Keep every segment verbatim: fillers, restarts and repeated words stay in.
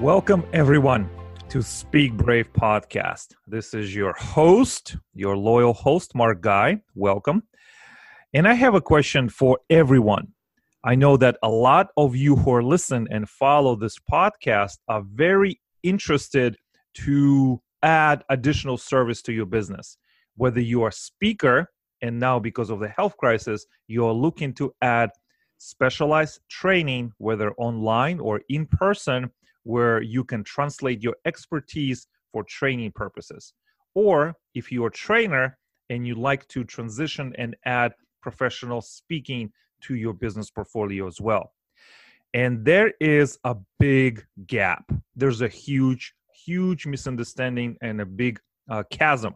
Welcome, everyone, to Speak Brave Podcast. This is your host, your loyal host, Mark Guy. Welcome. And I have a question for everyone. I know that a lot of you who are listening and follow this podcast are very interested to add additional service to your business. Whether you are a speaker, and now because of the health crisis, you're looking to add specialized training, whether online or in person, where you can translate your expertise for training purposes. Or if you're a trainer and you like to transition and add professional speaking to your business portfolio as well. And there is a big gap. There's a huge, huge misunderstanding and a big uh, chasm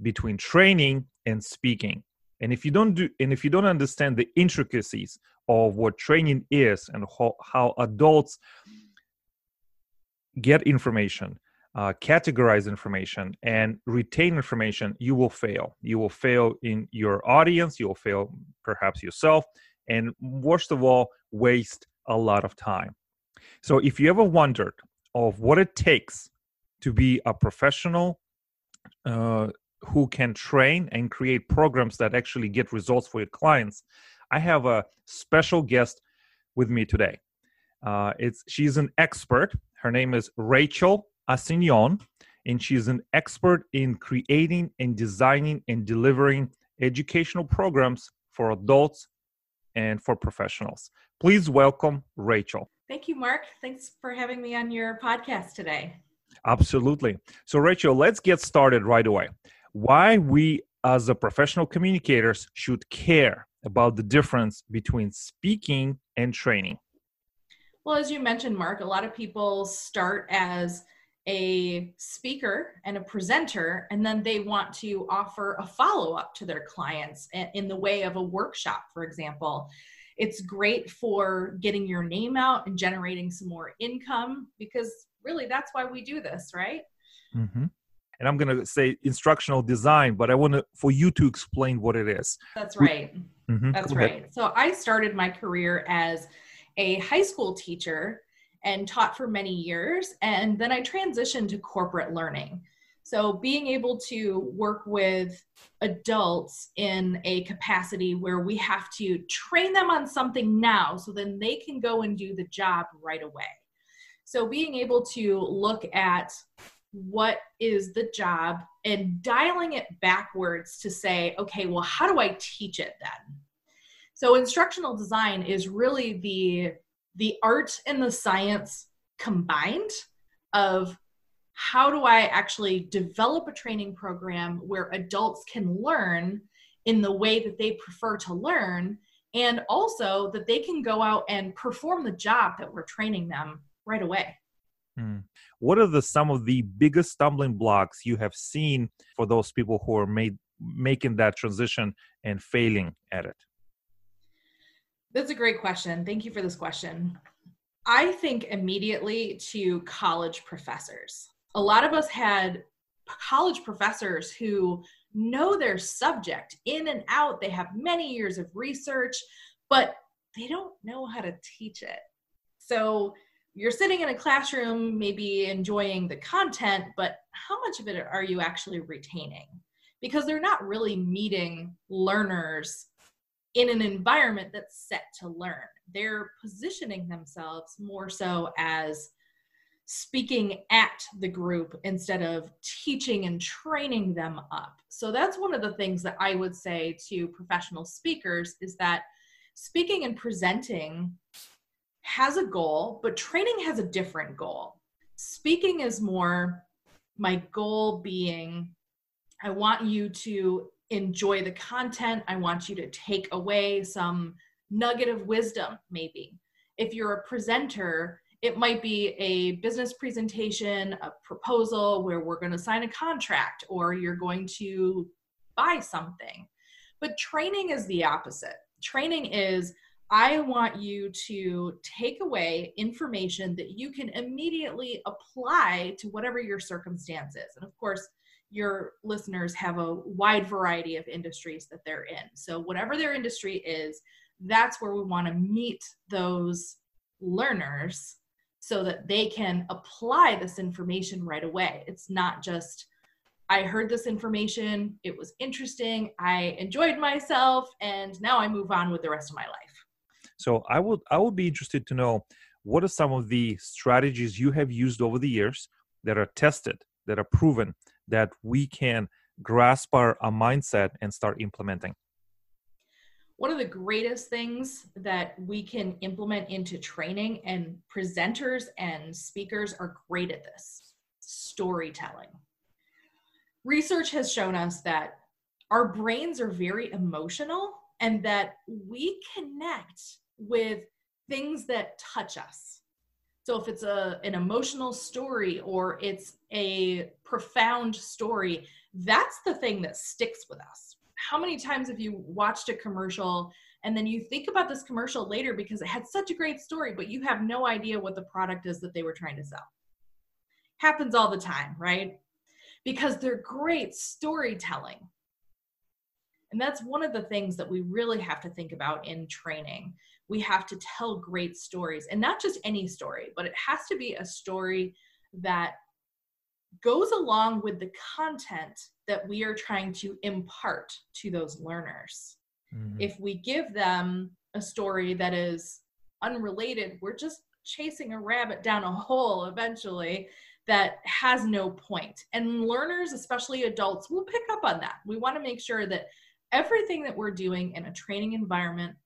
between training and speaking. And if you don't do, and if you don't understand the intricacies of what training is and how, how adults get information, uh, categorize information, and retain information, you will fail. You will fail in your audience. You will fail perhaps yourself. And worst of all, waste a lot of time. So if you ever wondered of what it takes to be a professional uh, who can train and create programs that actually get results for your clients, I have a special guest with me today. Uh, it's she's an expert. Her name is Rachel Assignon, and she's an expert in creating and designing and delivering educational programs for adults and for professionals. Please welcome Rachel. Thank you, Mark. Thanks for having me on your podcast today. Absolutely. So, Rachel, let's get started right away. Why we as a professional communicators should care about the difference between speaking and training. Well, as you mentioned, Mark, a lot of people start as a speaker and a presenter, and then they want to offer a follow-up to their clients in the way of a workshop, for example. It's great for getting your name out and generating some more income, because really that's why we do this, right? Mm-hmm. And I'm going to say instructional design, but I want to, for you to explain what it is. That's right. Mm-hmm. That's right. So I started my career as a high school teacher and taught for many years. And then I transitioned to corporate learning. So being able to work with adults in a capacity where we have to train them on something now so then they can go and do the job right away. So being able to look at what is the job and dialing it backwards to say, okay, well, how do I teach it then? So instructional design is really the the art and the science combined of how do I actually develop a training program where adults can learn in the way that they prefer to learn, and also that they can go out and perform the job that we're training them right away. Mm. What are the some of the biggest stumbling blocks you have seen for those people who are made, making that transition and failing at it? That's a great question. Thank you for this question. I think immediately to college professors. A lot of us had college professors who know their subject in and out. They have many years of research, but they don't know how to teach it. So you're sitting in a classroom, maybe enjoying the content, but how much of it are you actually retaining? Because they're not really meeting learners in an environment that's set to learn. They're positioning themselves more so as speaking at the group instead of teaching and training them up. So that's one of the things that I would say to professional speakers is that speaking and presenting has a goal, but training has a different goal. Speaking is more my goal being, I want you to enjoy the content. I want you to take away some nugget of wisdom, maybe. If you're a presenter, it might be a business presentation, a proposal where we're going to sign a contract or you're going to buy something. But training is the opposite. Training is, I want you to take away information that you can immediately apply to whatever your circumstance is. And of course, your listeners have a wide variety of industries that they're in. So whatever their industry is, that's where we want to meet those learners so that they can apply this information right away. It's not just, I heard this information, it was interesting, I enjoyed myself, and now I move on with the rest of my life. So I would, I would be interested to know, what are some of the strategies you have used over the years that are tested, that are proven, that we can grasp our, our mindset and start implementing? One of the greatest things that we can implement into training, and presenters and speakers are great at this, storytelling. Research has shown us that our brains are very emotional and that we connect with things that touch us. So if it's a, an emotional story or it's a profound story, that's the thing that sticks with us. How many times have you watched a commercial and then you think about this commercial later because it had such a great story, but you have no idea what the product is that they were trying to sell? Happens all the time, right? Because they're great storytelling. And that's one of the things that we really have to think about in training. We have to tell great stories, and not just any story, but it has to be a story that goes along with the content that we are trying to impart to those learners. Mm-hmm. If we give them a story that is unrelated, we're just chasing a rabbit down a hole eventually that has no point. And learners, especially adults, will pick up on that. We want to make sure that everything that we're doing in a training environment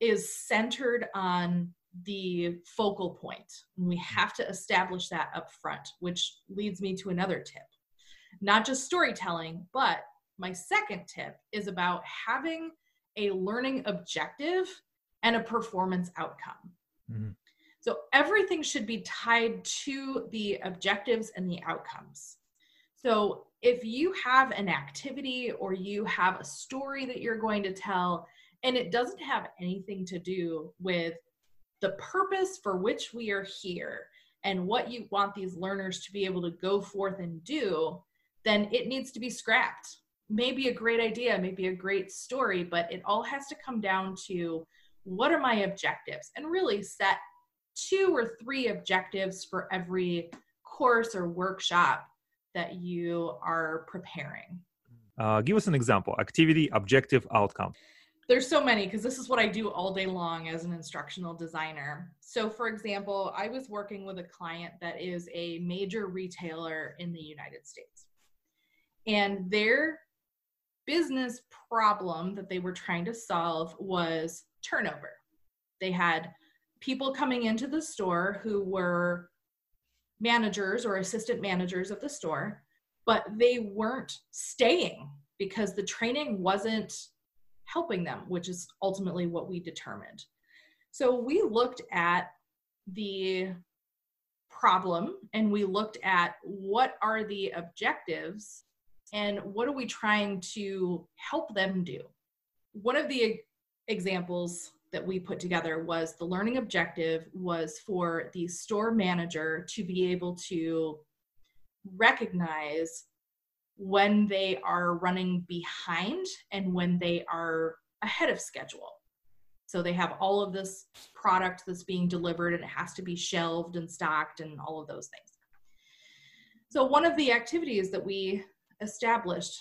is centered on the focal point. We have to establish that up front, which leads me to another tip. Not just storytelling, but my second tip is about having a learning objective and a performance outcome. Mm-hmm. So everything should be tied to the objectives and the outcomes. So if you have an activity or you have a story that you're going to tell, and it doesn't have anything to do with the purpose for which we are here and what you want these learners to be able to go forth and do, then it needs to be scrapped. Maybe a great idea, maybe a great story, but it all has to come down to, what are my objectives? And really set two or three objectives for every course or workshop that you are preparing. Uh, give us an example. Activity, objective, outcome. There's so many, because this is what I do all day long as an instructional designer. So for example, I was working with a client that is a major retailer in the United States. And their business problem that they were trying to solve was turnover. They had people coming into the store who were managers or assistant managers of the store, but they weren't staying because the training wasn't helping them, which is ultimately what we determined. So we looked at the problem and we looked at, what are the objectives and what are we trying to help them do? One of the examples that we put together was, the learning objective was for the store manager to be able to recognize when they are running behind and when they are ahead of schedule. So they have all of this product that's being delivered and it has to be shelved and stocked and all of those things. So one of the activities that we established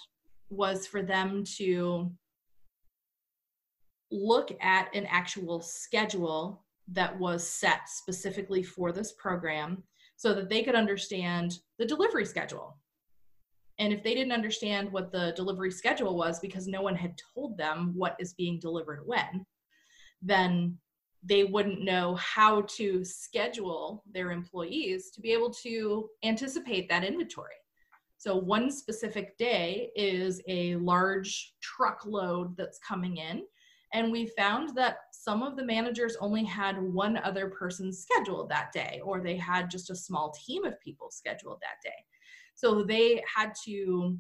was for them to look at an actual schedule that was set specifically for this program so that they could understand the delivery schedule. And if they didn't understand what the delivery schedule was because no one had told them what is being delivered when, then they wouldn't know how to schedule their employees to be able to anticipate that inventory. So one specific day is a large truckload that's coming in, and we found that some of the managers only had one other person scheduled that day, or they had just a small team of people scheduled that day. So they had to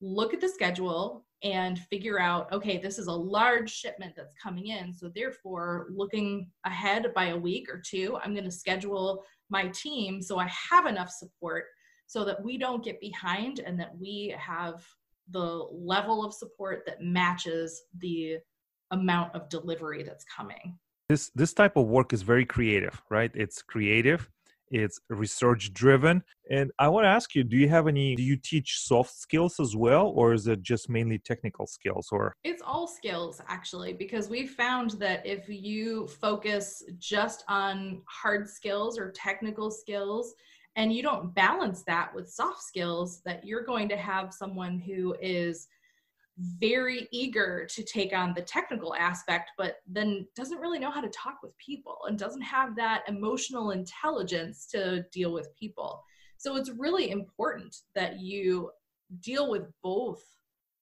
look at the schedule and figure out, okay, this is a large shipment that's coming in. So therefore, looking ahead by a week or two, I'm going to schedule my team so I have enough support so that we don't get behind and that we have the level of support that matches the amount of delivery that's coming. This this type of work is very creative, right? It's creative, it's research driven. And I want to ask you, do you have any, do you teach soft skills as well? Or is it just mainly technical skills? Or it's all skills, actually, because we've found that if you focus just on hard skills or technical skills, and you don't balance that with soft skills, that you're going to have someone who is very eager to take on the technical aspect, but then doesn't really know how to talk with people and doesn't have that emotional intelligence to deal with people. So it's really important that you deal with both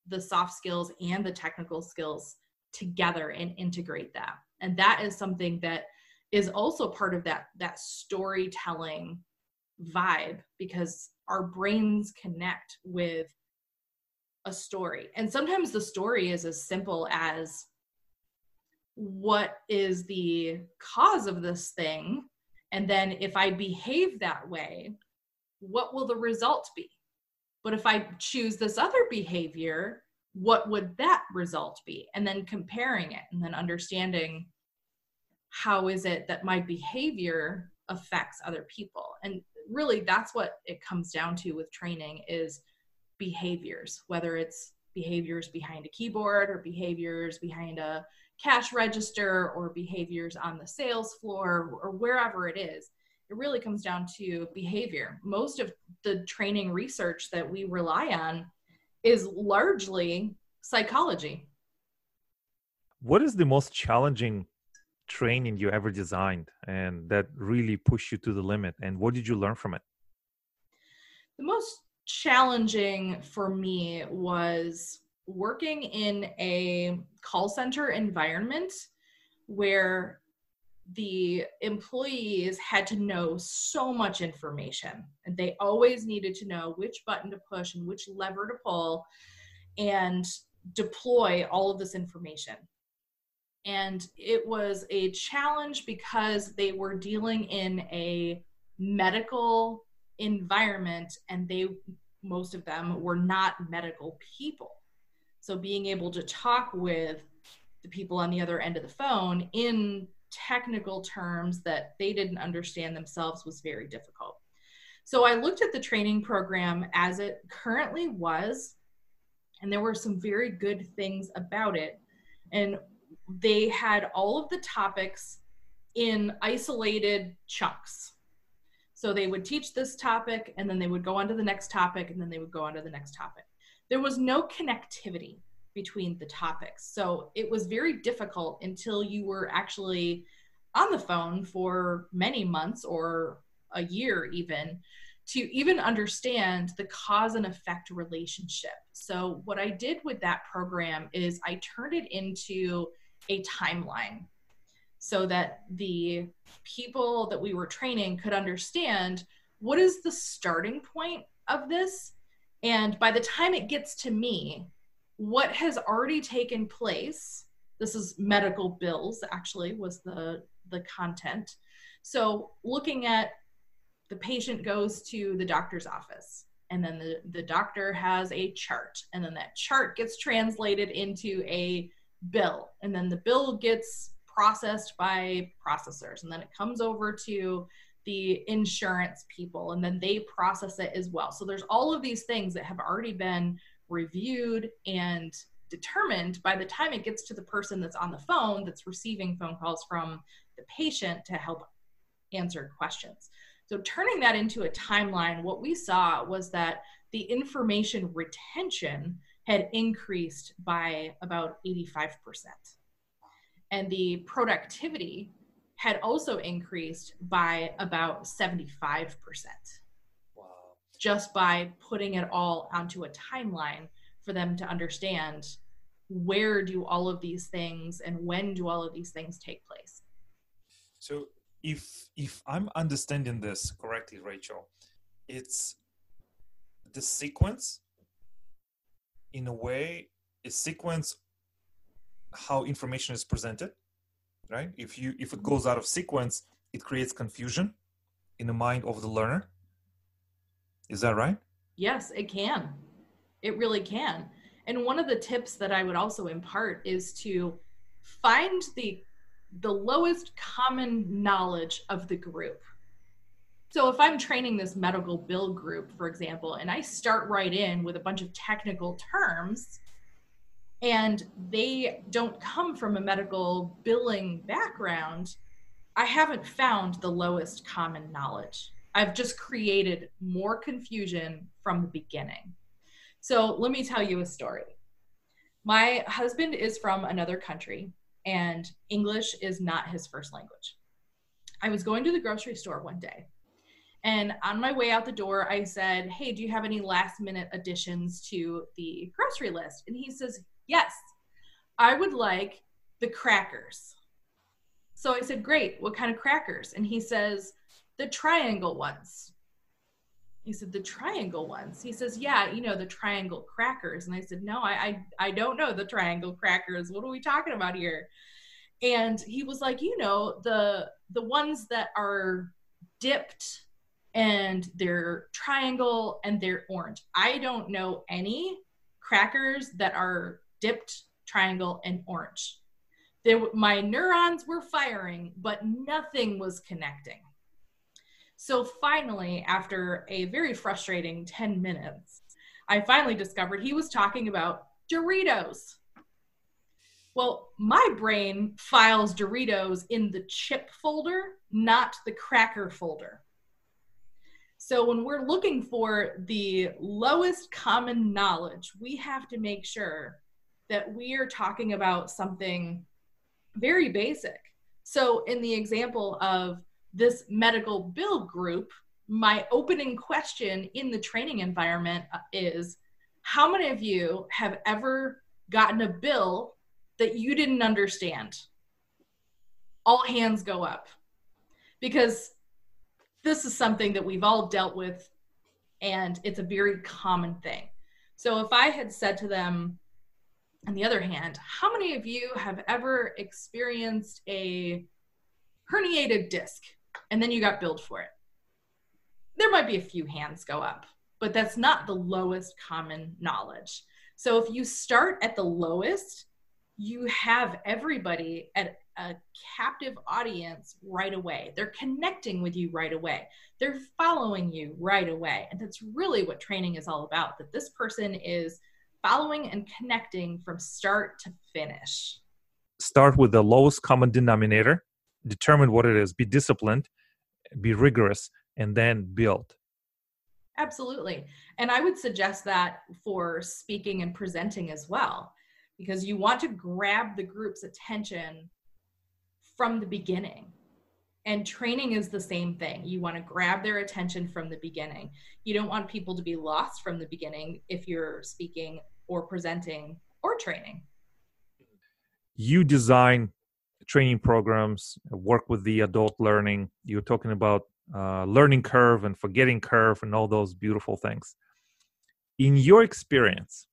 the soft skills and the technical skills together and integrate that. And that is something that is also part of that, that storytelling vibe, because our brains connect with a story. And sometimes the story is as simple as what is the cause of this thing? And then if I behave that way, what will the result be? But if I choose this other behavior, what would that result be? And then comparing it and then understanding how is it that my behavior affects other people. And really that's what it comes down to with training is behaviors, whether it's behaviors behind a keyboard or behaviors behind a cash register or behaviors on the sales floor or wherever it is. It really comes down to behavior. Most of the training research that we rely on is largely psychology. What is the most challenging training you ever designed and that really pushed you to the limit? And what did you learn from it? The most challenging for me was working in a call center environment where the employees had to know so much information, and they always needed to know which button to push and which lever to pull and deploy all of this information. And it was a challenge because they were dealing in a medical environment, and they, most of them were not medical people. So being able to talk with the people on the other end of the phone in technical terms that they didn't understand themselves was very difficult. So I looked at the training program as it currently was, and there were some very good things about it. And they had all of the topics in isolated chunks. So they would teach this topic, and then they would go on to the next topic, and then they would go on to the next topic. There was no connectivity between the topics. So it was very difficult until you were actually on the phone for many months or a year even to even understand the cause and effect relationship. So what I did with that program is I turned it into a timeline, so that the people that we were training could understand what is the starting point of this. And by the time it gets to me, what has already taken place? This is medical bills, actually, was the, the content. So looking at the patient goes to the doctor's office, and then the, the doctor has a chart, and then that chart gets translated into a bill, and then the bill gets processed by processors, and then it comes over to the insurance people, and then they process it as well. So there's all of these things that have already been reviewed and determined by the time it gets to the person that's on the phone that's receiving phone calls from the patient to help answer questions. So turning that into a timeline, what we saw was that the information retention had increased by about eighty-five percent. And the productivity had also increased by about seventy-five percent. Wow. Just by putting it all onto a timeline for them to understand where do all of these things and when do all of these things take place. So if if I'm understanding this correctly, Rachel, it's the sequence, in a way, a sequence how information is presented, right? If you if it goes out of sequence, it creates confusion in the mind of the learner. Is that right? Yes, it can. It really can. And one of the tips that I would also impart is to find the the lowest common knowledge of the group. So if I'm training this medical bill group, for example, and I start right in with a bunch of technical terms, and they don't come from a medical billing background, I haven't found the lowest common knowledge. I've just created more confusion from the beginning. So let me tell you a story. My husband is from another country, and English is not his first language. I was going to the grocery store one day, and on my way out the door, I said, "Hey, do you have any last minute additions to the grocery list?" And he says, "Yes, I would like the crackers." So I said, "Great, what kind of crackers?" And he says, "The triangle ones." He said, "The triangle ones?" He says, "Yeah, you know, the triangle crackers." And I said, "No, I, I, I don't know the triangle crackers. What are we talking about here?" And he was like, "You know, the the ones that are dipped, and they're triangle and they're orange. I don't know any crackers that are dipped, triangle, and orange." They, my neurons were firing, but nothing was connecting. So finally, after a very frustrating ten minutes, I finally discovered he was talking about Doritos. Well, my brain files Doritos in the chip folder, not the cracker folder. So when we're looking for the lowest common knowledge, we have to make sure that we are talking about something very basic. So in the example of this medical bill group, my opening question in the training environment is, how many of you have ever gotten a bill that you didn't understand? All hands go up, because this is something that we've all dealt with, and it's a very common thing. So if I had said to them, on the other hand, how many of you have ever experienced a herniated disc, and then you got billed for it? There might be a few hands go up, but that's not the lowest common knowledge. So if you start at the lowest, you have everybody at a captive audience right away. They're connecting with you right away. They're following you right away. And that's really what training is all about, that this person is following and connecting from start to finish. Start with the lowest common denominator, determine what it is, be disciplined, be rigorous, and then build. Absolutely. And I would suggest that for speaking and presenting as well, because you want to grab the group's attention from the beginning. And training is the same thing. You want to grab their attention from the beginning. You don't want people to be lost from the beginning if you're speaking or presenting or training. You design training programs, work with the adult learning. You're talking about uh, learning curve and forgetting curve and all those beautiful things. In your experience,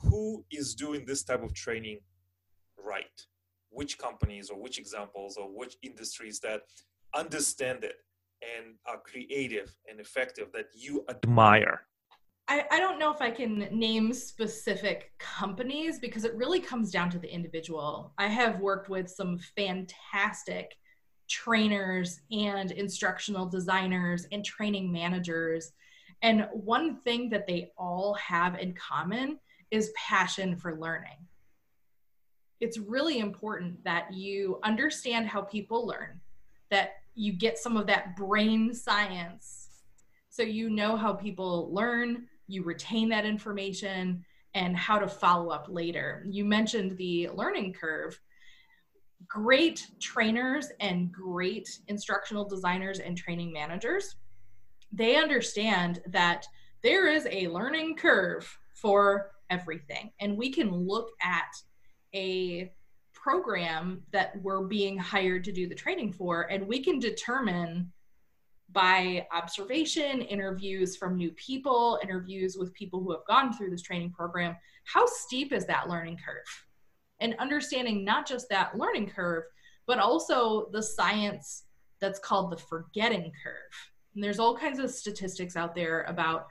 who is doing this type of training right? Which companies or which examples or which industries that understand it and are creative and effective that you admire? I, I don't know if I can name specific companies, because it really comes down to the individual. I have worked with some fantastic trainers and instructional designers and training managers. And one thing that they all have in common is passion for learning. It's really important that you understand how people learn, that you get some of that brain science. So you know how people learn, you retain that information, and how to follow up later. You mentioned the learning curve. Great trainers and great instructional designers and training managers, they understand that there is a learning curve for everything. And we can look at a program that we're being hired to do the training for, and we can determine by observation, interviews from new people, interviews with people who have gone through this training program, how steep is that learning curve? And understanding not just that learning curve, but also the science that's called the forgetting curve. And there's all kinds of statistics out there about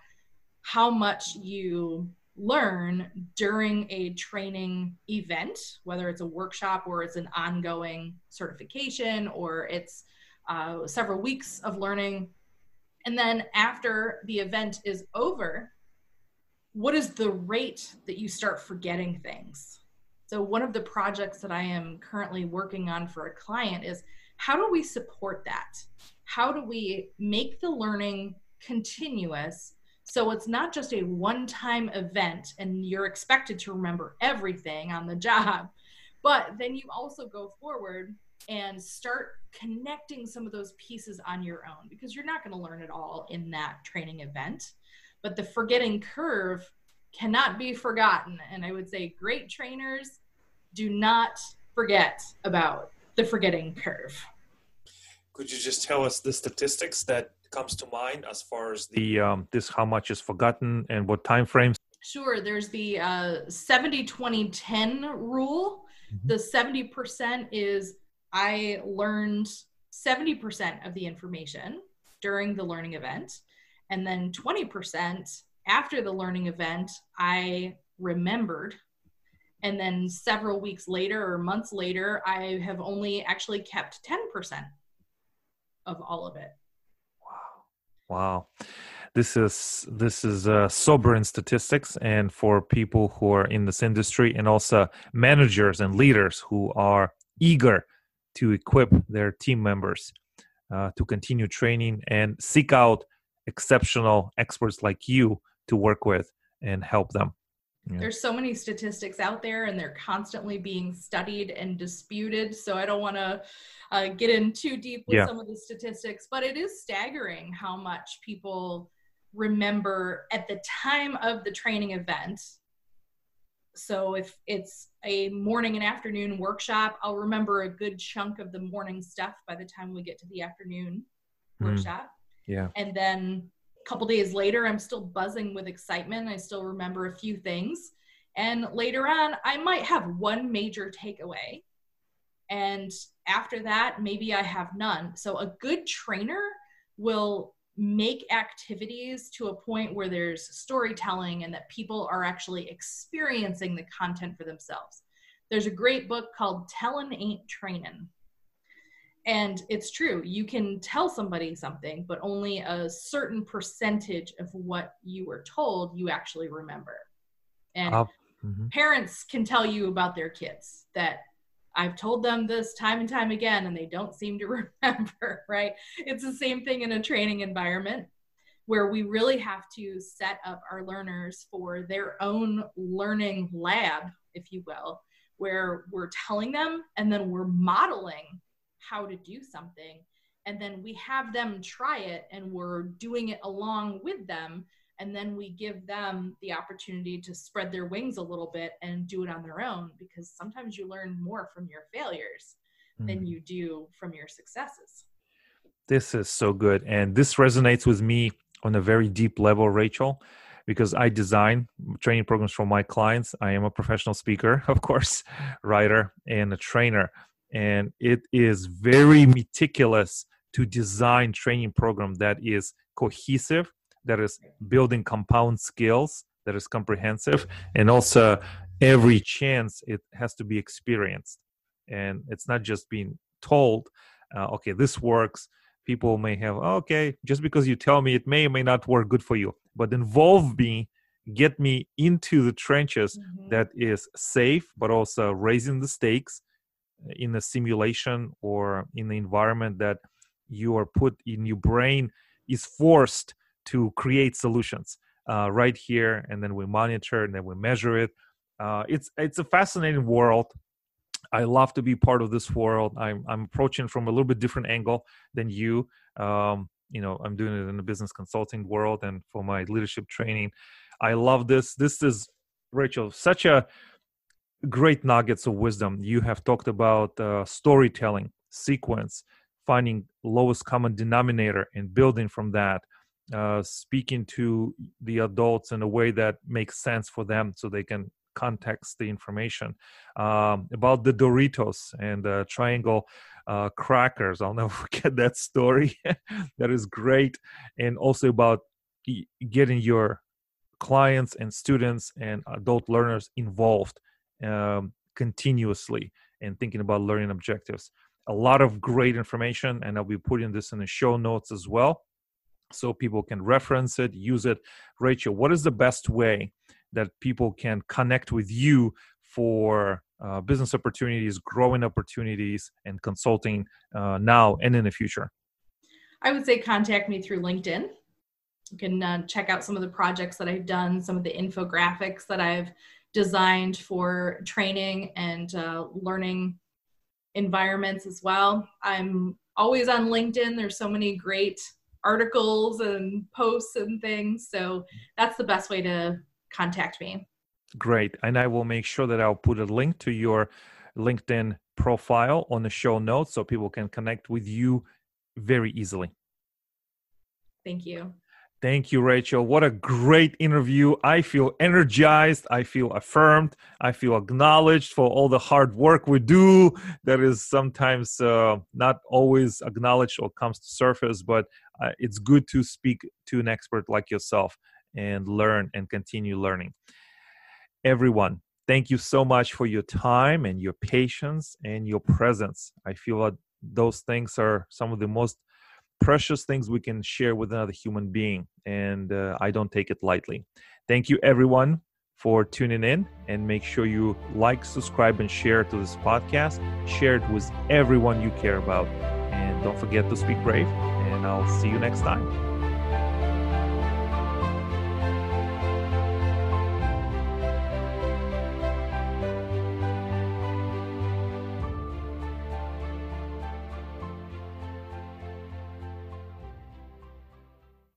how much you learn during a training event, whether it's a workshop or it's an ongoing certification or it's uh, several weeks of learning. And then after the event is over, what is the rate that you start forgetting things? So one of the projects that I am currently working on for a client is, how do we support that? How do we make the learning continuous so it's not just a one-time event and you're expected to remember everything on the job, but then you also go forward and start connecting some of those pieces on your own, because you're not going to learn it all in that training event. But the forgetting curve cannot be forgotten. And I would say great trainers do not forget about the forgetting curve. Could you just tell us the statistics that comes to mind as far as the um, this how much is forgotten and what time frames? Sure. There's the uh, seventy twenty ten rule. Mm-hmm. The seventy percent is I learned seventy percent of the information during the learning event. And then twenty percent after the learning event, I remembered. And then several weeks later or months later, I have only actually kept ten percent of all of it. Wow. Wow. This is, this is uh, sobering statistics. And for people who are in this industry and also managers and leaders who are eager to equip their team members uh, to continue training and seek out exceptional experts like you to work with and help them. Yeah. There's so many statistics out there and they're constantly being studied and disputed. So I don't want to uh, get in too deep with yeah. some of the statistics, but it is staggering how much people remember at the time of the training event. So if it's a morning and afternoon workshop, I'll remember a good chunk of the morning stuff by the time we get to the afternoon mm. workshop. Yeah. And then a couple days later, I'm still buzzing with excitement. I still remember a few things. And later on, I might have one major takeaway. And after that, maybe I have none. So a good trainer will make activities to a point where there's storytelling and that people are actually experiencing the content for themselves. There's a great book called Tellin' Ain't Trainin'. And it's true, you can tell somebody something, but only a certain percentage of what you were told you actually remember. And uh, mm-hmm. parents can tell you about their kids that I've told them this time and time again, and they don't seem to remember, right? It's the same thing in a training environment where we really have to set up our learners for their own learning lab, if you will, where we're telling them and then we're modeling how to do something, and then we have them try it and we're doing it along with them, and then we give them the opportunity to spread their wings a little bit and do it on their own, because sometimes you learn more from your failures mm. than you do from your successes. This is so good, and this resonates with me on a very deep level, Rachel, because I design training programs for my clients. I am a professional speaker, of course, writer, and a trainer. And it is very meticulous to design training program that is cohesive, that is building compound skills, that is comprehensive, and also every chance it has to be experienced. And it's not just being told, uh, okay, this works. People may have, oh, okay, just because you tell me it may or may not work good for you, but involve me, get me into the trenches mm-hmm. that is safe, but also raising the stakes in the simulation or in the environment that you are put in. Your brain is forced to create solutions uh, right here, and then we monitor and then we measure it. Uh, it's it's a fascinating world. I love to be part of this world. I'm I'm approaching from a little bit different angle than you. Um, you know, I'm doing it in the business consulting world and for my leadership training. I love this. This is, Rachel, such a great nuggets of wisdom. You have talked about uh, storytelling, sequence, finding lowest common denominator and building from that, uh, speaking to the adults in a way that makes sense for them so they can context the information. Um, about the Doritos and the triangle uh, crackers. I'll never forget that story. That is great. And also about getting your clients and students and adult learners involved um, continuously and thinking about learning objectives. A lot of great information, and I'll be putting this in the show notes as well, so people can reference it, use it. Rachel, what is the best way that people can connect with you for uh, business opportunities, growing opportunities, and consulting uh, now and in the future? I would say contact me through LinkedIn. You can uh, check out some of the projects that I've done, some of the infographics that I've designed for training and uh, learning environments as well. I'm always on LinkedIn. There's so many great articles and posts and things. So that's the best way to contact me. Great. And I will make sure that I'll put a link to your LinkedIn profile on the show notes so people can connect with you very easily. Thank you. Thank you, Rachel. What a great interview. I feel energized. I feel affirmed. I feel acknowledged for all the hard work we do that is sometimes uh, not always acknowledged or comes to surface, but uh, it's good to speak to an expert like yourself and learn and continue learning. Everyone, thank you so much for your time and your patience and your presence. I feel that those things are some of the most precious things we can share with another human being, and uh, I don't take it lightly. Thank you everyone for tuning in, and make sure you like, subscribe, and share to this podcast. Share it with everyone you care about, and don't forget to speak brave, and I'll see you next time.